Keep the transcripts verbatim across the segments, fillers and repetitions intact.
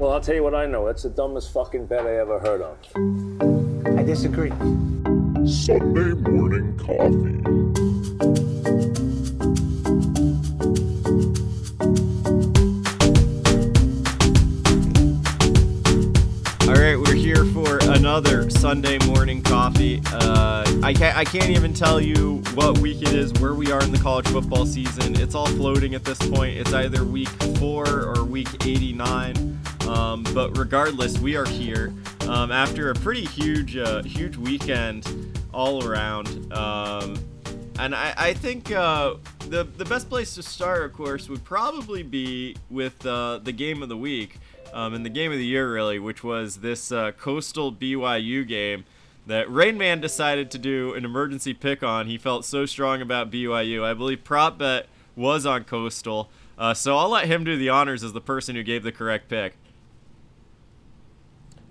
Well, I'll tell you what I know. It's the dumbest fucking bet I ever heard of. I disagree. Sunday morning coffee. All right, we're here for another Sunday morning coffee. Uh, I can't, I can't even tell you what week it is, where we are in the college football season. It's all floating at this point. It's either week four or week eighty-nine. Um, but regardless, we are here um, after a pretty huge, uh, huge weekend all around. Um, and I, I think uh, the the best place to start, of course, would probably be with uh, the game of the week um, and the game of the year, really, which was this uh, Coastal B Y U game that Rain Man decided to do an emergency pick on. He felt so strong about B Y U. I believe prop bet was on Coastal. Uh, so I'll let him do the honors as the person who gave the correct pick.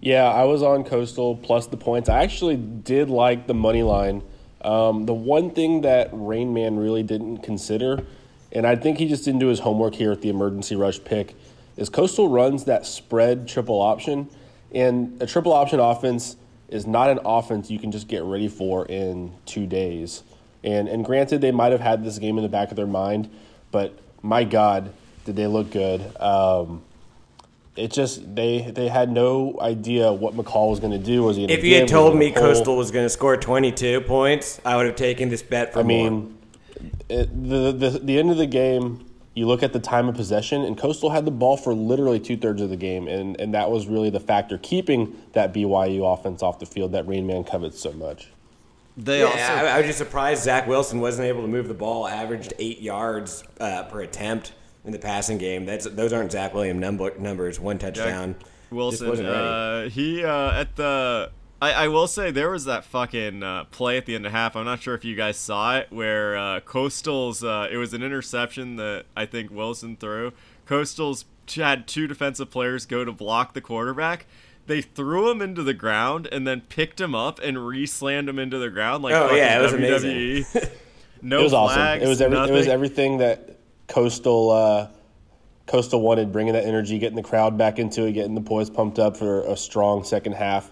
Yeah, I was on Coastal plus the points. I actually did like the money line. Um, the one thing that Rain Man really didn't consider, and I think he just didn't do his homework here at the emergency rush pick, is Coastal runs that spread triple option. And a triple option offense is not an offense you can just get ready for in two days. And, and granted, they might have had this game in the back of their mind, but my God, did they look good. Um It just they they had no idea what McCall was going to do. Was he? If you had told me Coastal was going to score twenty-two points, I would have taken this bet for more. I mean, it, the the the end of the game, you look at the time of possession, and Coastal had the ball for literally two thirds of the game, and and that was really the factor keeping that B Y U offense off the field that Rain Man covets so much. They yeah, also, I, I was just surprised Zach Wilson wasn't able to move the ball. Averaged eight yards uh, per attempt in the passing game. That's those aren't Zach Williams number, numbers. One touchdown. Jack Wilson. Uh, he uh, at the. I, I will say there was that fucking uh, play at the end of half. I'm not sure if you guys saw it, where uh, Coastal's. Uh, it was an interception that I think Wilson threw. Coastal's had two defensive players go to block the quarterback. They threw him into the ground and then picked him up and re-slammed him into the ground like oh yeah, it was W W E. Amazing. No it was flags. Awesome. It was every, it was everything that. Coastal uh, Coastal wanted, bringing that energy, getting the crowd back into it, getting the boys pumped up for a strong second half.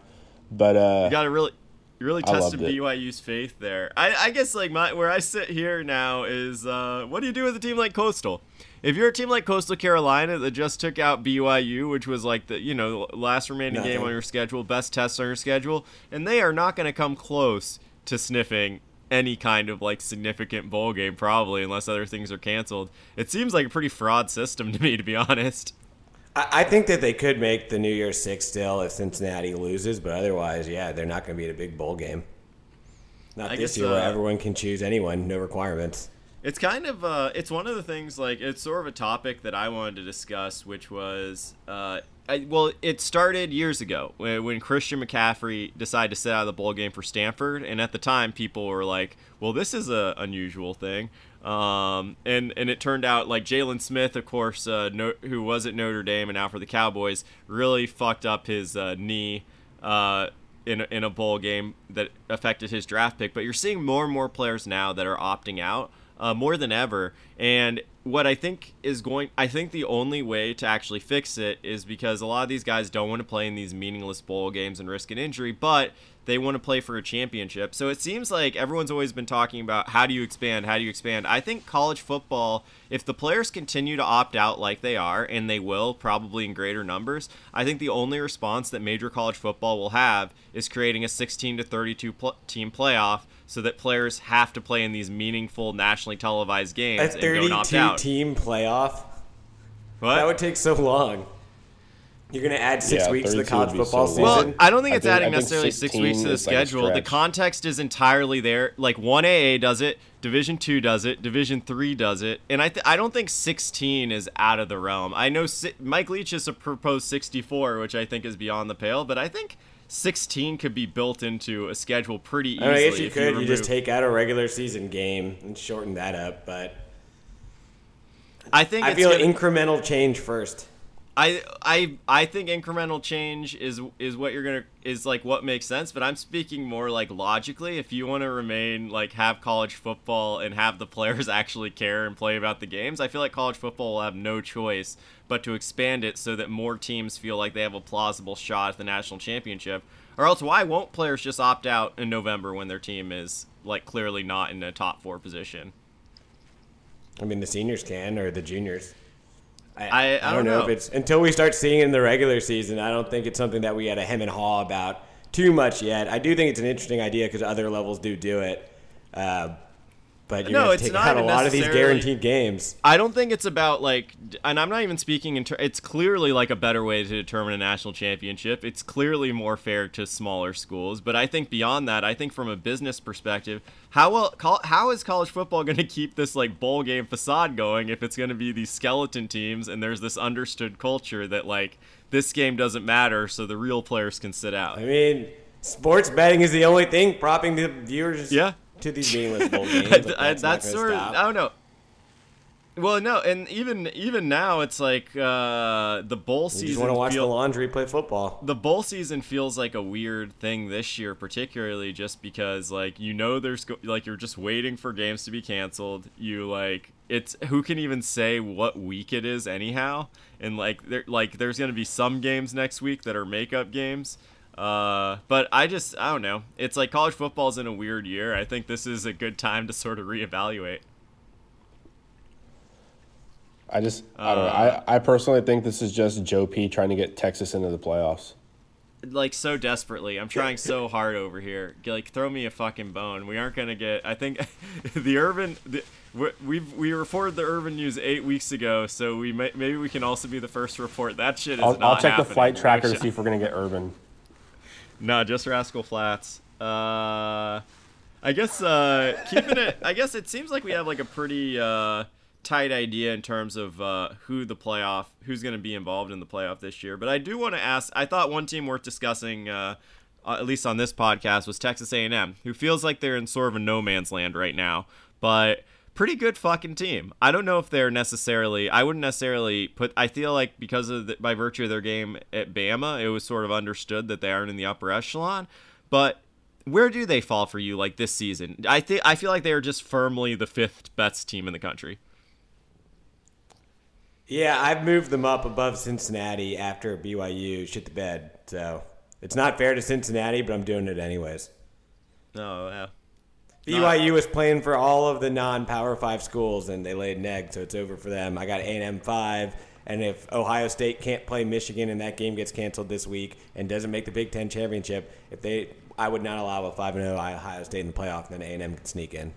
But uh, you got to really, you really tested B Y U's faith there. I, I guess like my where I sit here now is uh, what do you do with a team like Coastal? If you're a team like Coastal Carolina that just took out B Y U, which was like the you know last remaining Nothing. game on your schedule, best test on your schedule, and they are not going to come close to sniffing any kind of like significant bowl game, probably, unless other things are canceled. It seems like a pretty fraud system to me, to be honest. I think that they could make the New Year's Six still if Cincinnati loses, but otherwise, yeah, they're not going to be at a big bowl game. Not I this guess, year, uh, where everyone can choose anyone, no requirements. It's kind of uh, it's one of the things like it's sort of a topic that I wanted to discuss, which was uh, I, well, it started years ago when Christian McCaffrey decided to sit out of the bowl game for Stanford. And at the time, people were like, well, this is a unusual thing. Um, and, and it turned out like Jalen Smith, of course, uh, no, who was at Notre Dame and now for the Cowboys, really fucked up his uh, knee uh, in, in a bowl game that affected his draft pick. But you're seeing more and more players now that are opting out uh, more than ever. And what I think is going, I think the only way to actually fix it is because a lot of these guys don't want to play in these meaningless bowl games and risk an injury, but they want to play for a championship. So it seems like everyone's always been talking about how do you expand, how do you expand. I think college football, if the players continue to opt out like they are, and they will probably in greater numbers, I think the only response that major college football will have is creating a sixteen to thirty-two pl- team playoff so that players have to play in these meaningful nationally televised games and don't opt out. Team playoff? What? That would take so long. You're going to add six yeah, weeks to the college football so season? Well, I don't think it's I adding think, necessarily six weeks to the schedule. Like the context is entirely there. Like one A A does it, Division two does it, Division three does it, and I th- I don't think sixteen is out of the realm. I know si- Mike Leach has proposed sixty-four, which I think is beyond the pale, but I think sixteen could be built into a schedule pretty easily. I mean, if you if could, you, remove- you just take out a regular season game and shorten that up, but I think I feel gonna, incremental change first. I I I think incremental change is is what you're gonna is like what makes sense, but I'm speaking more like logically. If you want to remain like have college football and have the players actually care and play about the games, I feel like college football will have no choice but to expand it so that more teams feel like they have a plausible shot at the national championship. Or else, why won't players just opt out in November when their team is like clearly not in a top four position? I mean, the seniors can, or the juniors. I, I, I don't know, know if it's until we start seeing it in the regular season. I don't think it's something that we had a hem and haw about too much yet. I do think it's an interesting idea because other levels do do it. Uh, but you're no, going to take out a lot of these guaranteed games. I don't think it's about like, and I'm not even speaking in ter- it's clearly like a better way to determine a national championship. It's clearly more fair to smaller schools. But I think beyond that, I think from a business perspective, how will, how is college football going to keep this like bowl game facade going if it's going to be these skeleton teams and there's this understood culture that like this game doesn't matter, so the real players can sit out? I mean, sports betting is the only thing propping the viewers. Yeah. To these meaningless bowl games. Like, that's that's sort of, I don't know. Well, no, and even even now, it's like uh, the bowl season. You just want to watch feel, the laundry play football. The bowl season feels like a weird thing this year, particularly just because, like, you know, there's like you're just waiting for games to be canceled. You like it's who can even say what week it is anyhow, and like there like there's gonna be some games next week that are makeup games. Uh, but I just, I don't know. It's like college football's in a weird year. I think this is a good time to sort of reevaluate. I just, uh, I don't know. I, I personally think this is just Joe P trying to get Texas into the playoffs. Like so desperately. I'm trying so hard over here. Like throw me a fucking bone. We aren't going to get, I think the Urban, the, we we reported the Urban News eight weeks ago. So we may, maybe we can also be the first to report. That shit is I'll, not I'll check happening. The flight tracker to see if we're going to get Urban. No, just Rascal Flatts. Uh, I guess uh, keeping it. I guess it seems like we have like a pretty uh, tight idea in terms of uh, who the playoff, who's going to be involved in the playoff this year. But I do want to ask. I thought one team worth discussing, uh, at least on this podcast, was Texas A and M, who feels like they're in sort of a no man's land right now, but pretty good fucking team. I don't know if they're necessarily, I wouldn't necessarily put, I feel like because of, the, by virtue of their game at Bama, it was sort of understood that they aren't in the upper echelon, but where do they fall for you like this season? I think, I feel like they are just firmly the fifth best team in the country. Yeah, I've moved them up above Cincinnati after B Y U shit the bed. So it's not fair to Cincinnati, but I'm doing it anyways. Oh, yeah. B Y U was playing for all of the non-Power five schools, and they laid an egg, so it's over for them. I got A and M five, and if Ohio State can't play Michigan and that game gets canceled this week and doesn't make the Big Ten championship, if they, I would not allow a five and oh Ohio State in the playoff, then A and M can sneak in.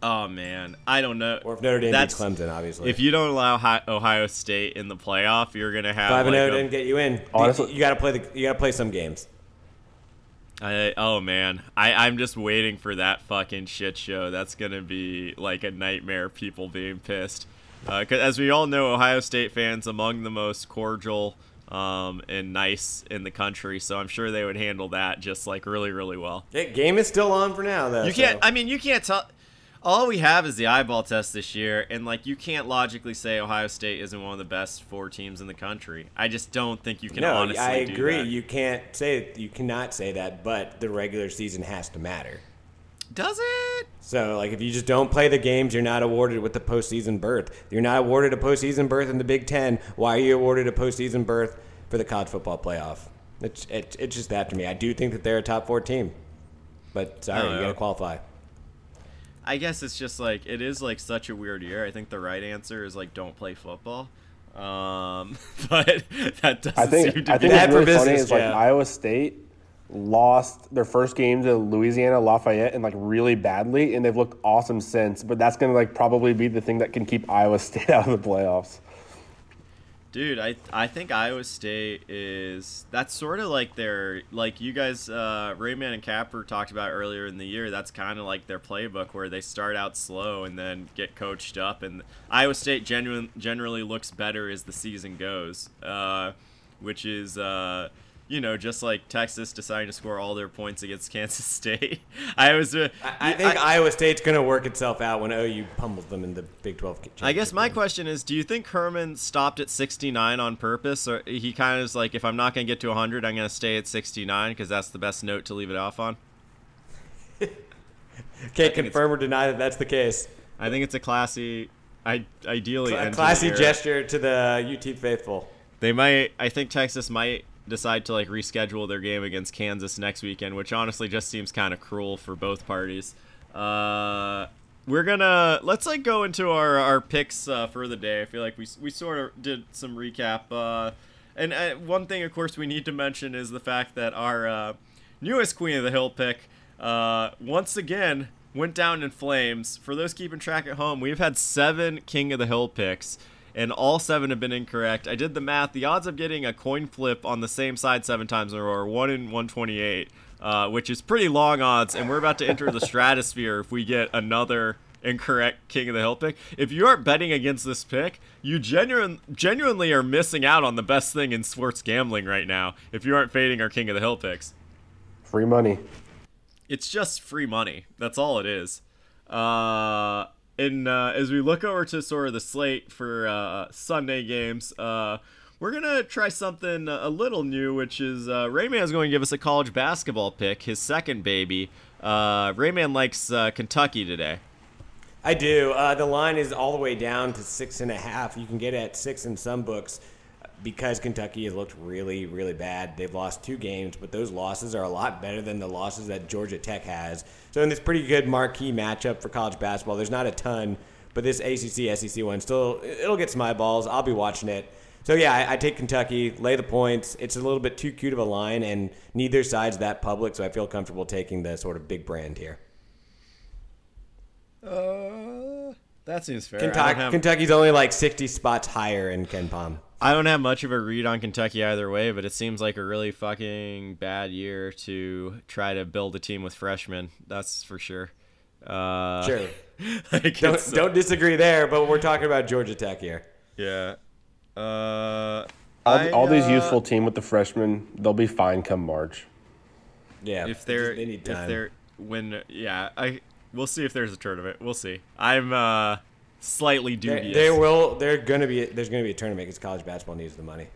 Oh, man. I don't know. Or if Notre Dame beats Clemson, obviously. If you don't allow Ohio State in the playoff, you're going to have five and oh like a... didn't get you in. Honestly, you got to play the. You got to play some games. I, oh, man, I, I'm just waiting for that fucking shit show. That's going to be like a nightmare, people being pissed. Uh, 'cause as we all know, Ohio State fans among the most cordial um, and nice in the country. So I'm sure they would handle that just like really, really well. The game is still on for now, though. You can't. So. I mean, you can't tell. All we have is the eyeball test this year, and like you can't logically say Ohio State isn't one of the best four teams in the country. I just don't think you can no, honestly I agree. Do that. You can't say you cannot say that, but the regular season has to matter. Does it? So like if you just don't play the games, you're not awarded with the postseason berth. You're not awarded a postseason berth in the Big Ten. Why are you awarded a postseason berth for the college football playoff? It's it's, it's just that to me. I do think that they're a top four team, but sorry, you got to qualify. I guess it's just like it is like such a weird year. I think the right answer is like don't play football, um, but that doesn't I think, seem to I be think bad what's really for business. Funny is yeah. Like Iowa State lost their first game to Louisiana Lafayette and like really badly, and they've looked awesome since. But that's gonna like probably be the thing that can keep Iowa State out of the playoffs. Dude, I I think Iowa State is, that's sort of like their, like you guys, uh, Rayman and Capper talked about earlier in the year, that's kind of like their playbook where they start out slow and then get coached up. And Iowa State genuine, generally looks better as the season goes, uh, which is uh, you know, just like Texas deciding to score all their points against Kansas State. I was. Uh, I, I think I, Iowa State's going to work itself out when O U pummels them in the Big twelve. I guess my question is, do you think Herman stopped at sixty-nine on purpose? Or he kind of is like, if I'm not going to get to one hundred, I'm going to stay at sixty-nine because that's the best note to leave it off on? Can't confirm or deny that that's the case. I think it's a classy, I ideally Cla- classy gesture to the U T faithful. They might. I think Texas might decide to like reschedule their game against Kansas next weekend, which honestly just seems kind of cruel for both parties. Uh, we're gonna let's like go into our our picks uh, for the day. I feel like we we sort of did some recap. Uh, and uh, one thing, of course, we need to mention is the fact that our uh, newest Queen of the Hill pick uh, once again went down in flames. For those keeping track at home, we've had seven King of the Hill picks, and all seven have been incorrect. I did the math. The odds of getting a coin flip on the same side seven times in a row are one in one twenty-eight, uh, which is pretty long odds, and we're about to enter the stratosphere if we get another incorrect King of the Hill pick. If you aren't betting against this pick, you genuine, genuinely are missing out on the best thing in sports gambling right now if you aren't fading our King of the Hill picks. Free money. It's just free money. That's all it is. Uh... And uh, as we look over to sort of the slate for uh, Sunday games, uh, we're going to try something a little new, which is uh, Rayman's going to give us a college basketball pick, his second baby. Uh, Rayman likes uh, Kentucky today. I do. Uh, the line is all the way down to six and a half. You can get it at six in some books because Kentucky has looked really, really bad. They've lost two games, but those losses are a lot better than the losses that Georgia Tech has. So in this pretty good marquee matchup for college basketball, there's not a ton, but this A C C S E C one still, it'll get some eyeballs. I'll be watching it. So yeah, I, I take Kentucky, lay the points. It's a little bit too cute of a line, and neither side's that public, so I feel comfortable taking the sort of big brand here. Uh, that seems fair. Kentucky, have... Kentucky's only like sixty spots higher in Ken Pom. I don't have much of a read on Kentucky either way, but it seems like a really fucking bad year to try to build a team with freshmen. That's for sure. Uh, sure. Don't, so. don't disagree there, but we're talking about Georgia Tech here. Yeah. Uh, all I, all uh, these youthful team with the freshmen, they'll be fine come March. Yeah. If they're, they need time. If they're when, yeah, I we'll see if there's a tournament. We'll see. I'm. Uh, Slightly dubious. They will. They're gonna be. There's gonna be a tournament because college basketball needs the money.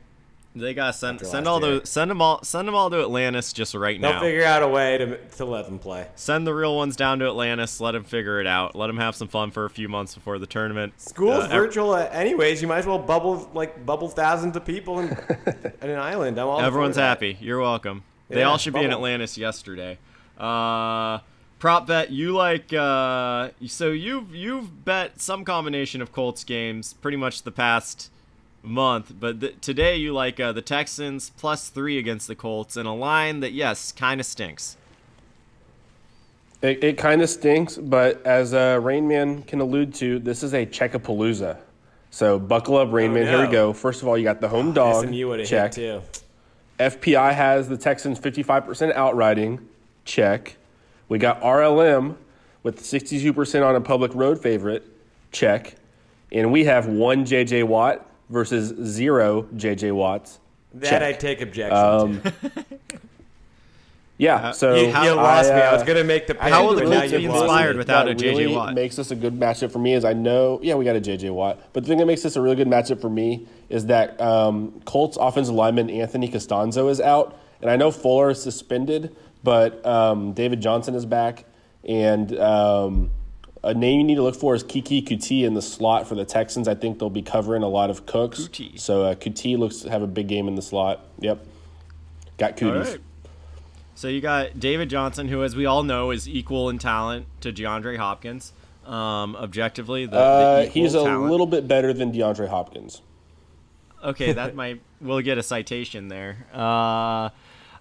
They gotta send send all year. those send them all send them all to Atlantis just right now. They'll figure out a way to to let them play. Send the real ones down to Atlantis. Let them figure it out. Let them have some fun for a few months before the tournament. School's uh, virtual, uh, anyways. You might as well bubble like bubble thousands of people in, in an island. I'm all Everyone's happy. That. You're welcome. Yeah, they all should bubble. be in Atlantis yesterday. Uh. Prop bet, you like, uh, so you've, you've bet some combination of Colts games pretty much the past month, but th- today you like uh, the Texans plus three against the Colts in a line that, yes, kind of stinks. It, it kind of stinks, but as uh, Rain Man can allude to, this is a Checkapalooza. So buckle up, Rain oh, Man. No. Here we go. First of all, you got the home oh, dog. S M U would have hit too. F P I has the Texans fifty-five percent outriding. Check. We got R L M with sixty-two percent on a public road favorite. Check. And we have one J J. Watt versus zero J J. Watts. That check. I take objection um, to. Yeah, so... You, you I, lost uh, me. I was going to make the... How will the Colts be inspired without a J J. Really Watt? Makes this a good matchup for me is I know... Yeah, we got a J J. Watt. But the thing that makes this a really good matchup for me is that um, Colts offensive lineman Anthony Costanzo is out. And I know Fuller is suspended... But um, David Johnson is back, and um, a name you need to look for is Kiki Kuti in the slot for the Texans. I think they'll be covering a lot of Cooks. Kuti. So uh, Kuti looks to have a big game in the slot. Yep. Got cooties. Right. So you got David Johnson, who, as we all know, is equal in talent to DeAndre Hopkins. Um, objectively, the, uh, the he's a talent. little bit better than DeAndre Hopkins. Okay, that might we'll get a citation there. Uh,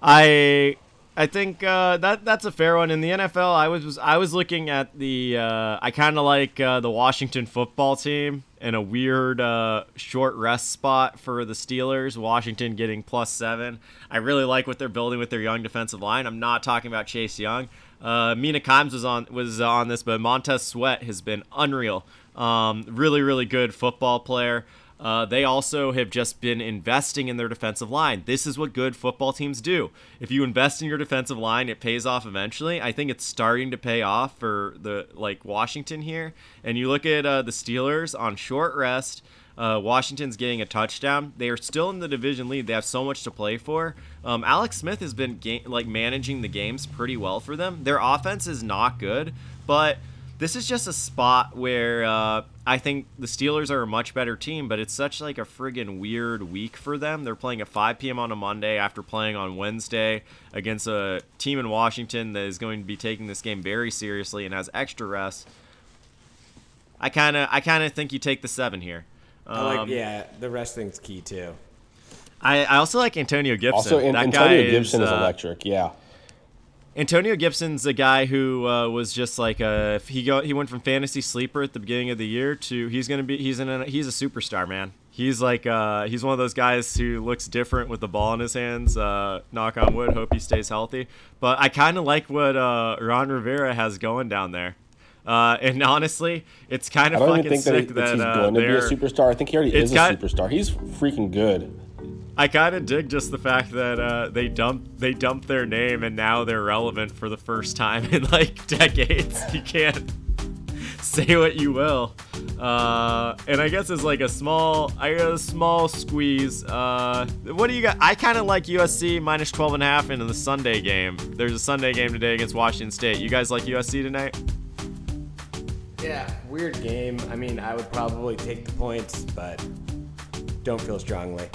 I. I think uh, that that's a fair one. In the N F L, I was, was I was looking at the uh, – I kind of like uh, the Washington Football Team and a weird uh, short rest spot for the Steelers, Washington getting plus seven. I really like what they're building with their young defensive line. I'm not talking about Chase Young. Uh, Mina Kimes was on, was on this, but Montez Sweat has been unreal. Um, really, really good football player. Uh, they also have just been investing in their defensive line. This is what good football teams do. If you invest in your defensive line, it pays off eventually. I think it's starting to pay off for the like Washington here. And you look at uh, the Steelers on short rest. Uh, Washington's getting a touchdown. They are still in the division lead. They have so much to play for. Um, Alex Smith has been ga- like managing the games pretty well for them. Their offense is not good, but this is just a spot where uh, I think the Steelers are a much better team, but it's such like a friggin' weird week for them. They're playing at five p.m. on a Monday after playing on Wednesday against a team in Washington that is going to be taking this game very seriously and has extra rest. I kind of I kind of think you take the seven here. Um, I like, yeah, the rest thing's key too. I, I also like Antonio Gibson. Also, that Antonio guy Gibson is, uh, is electric, yeah. Antonio Gibson's a guy who uh, was just like a, he go, he went from fantasy sleeper at the beginning of the year to he's gonna be he's in a, he's a superstar, man. He's like uh, he's one of those guys who looks different with the ball in his hands. Uh, knock on wood, hope he stays healthy. But I kind of like what uh, Ron Rivera has going down there. Uh, and honestly, it's kind of fucking think sick that, he, that he's uh, going to be a superstar. I think he already is a got, superstar. He's freaking good. I kind of dig just the fact that uh, they dumped they dumped their name and now they're relevant for the first time in like decades. You can't say what you will. Uh, and I guess it's like a small, I got a small squeeze. Uh, what do you got? I kind of like U S C minus twelve and a half into the Sunday game. There's a Sunday game today against Washington State. You guys like U S C tonight? Yeah, weird game. I mean, I would probably take the points, but don't feel strongly.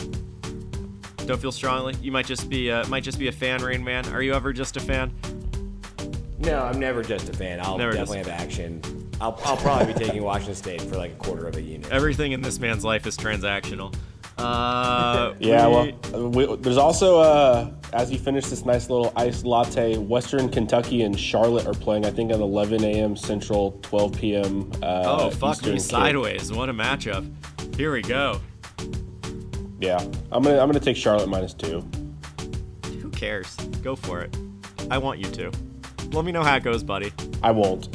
Don't feel strongly. You might just be a, might just be a fan, Rain Man. Are you ever just a fan? No, I'm never just a fan. I'll never definitely have action. I'll I'll probably be taking Washington State for like a quarter of a unit. Everything in this man's life is transactional. Uh, yeah. We, well, we, there's also uh, as you finish this nice little iced latte, Western Kentucky and Charlotte are playing. I think at eleven a.m. Central, twelve p.m. Uh, oh fuck Eastern me Kid. Sideways! What a matchup. Here we go. Yeah, I'm gonna I'm gonna take Charlotte minus two. Who cares? Go for it. I want you to. Let me know how it goes, buddy. I won't.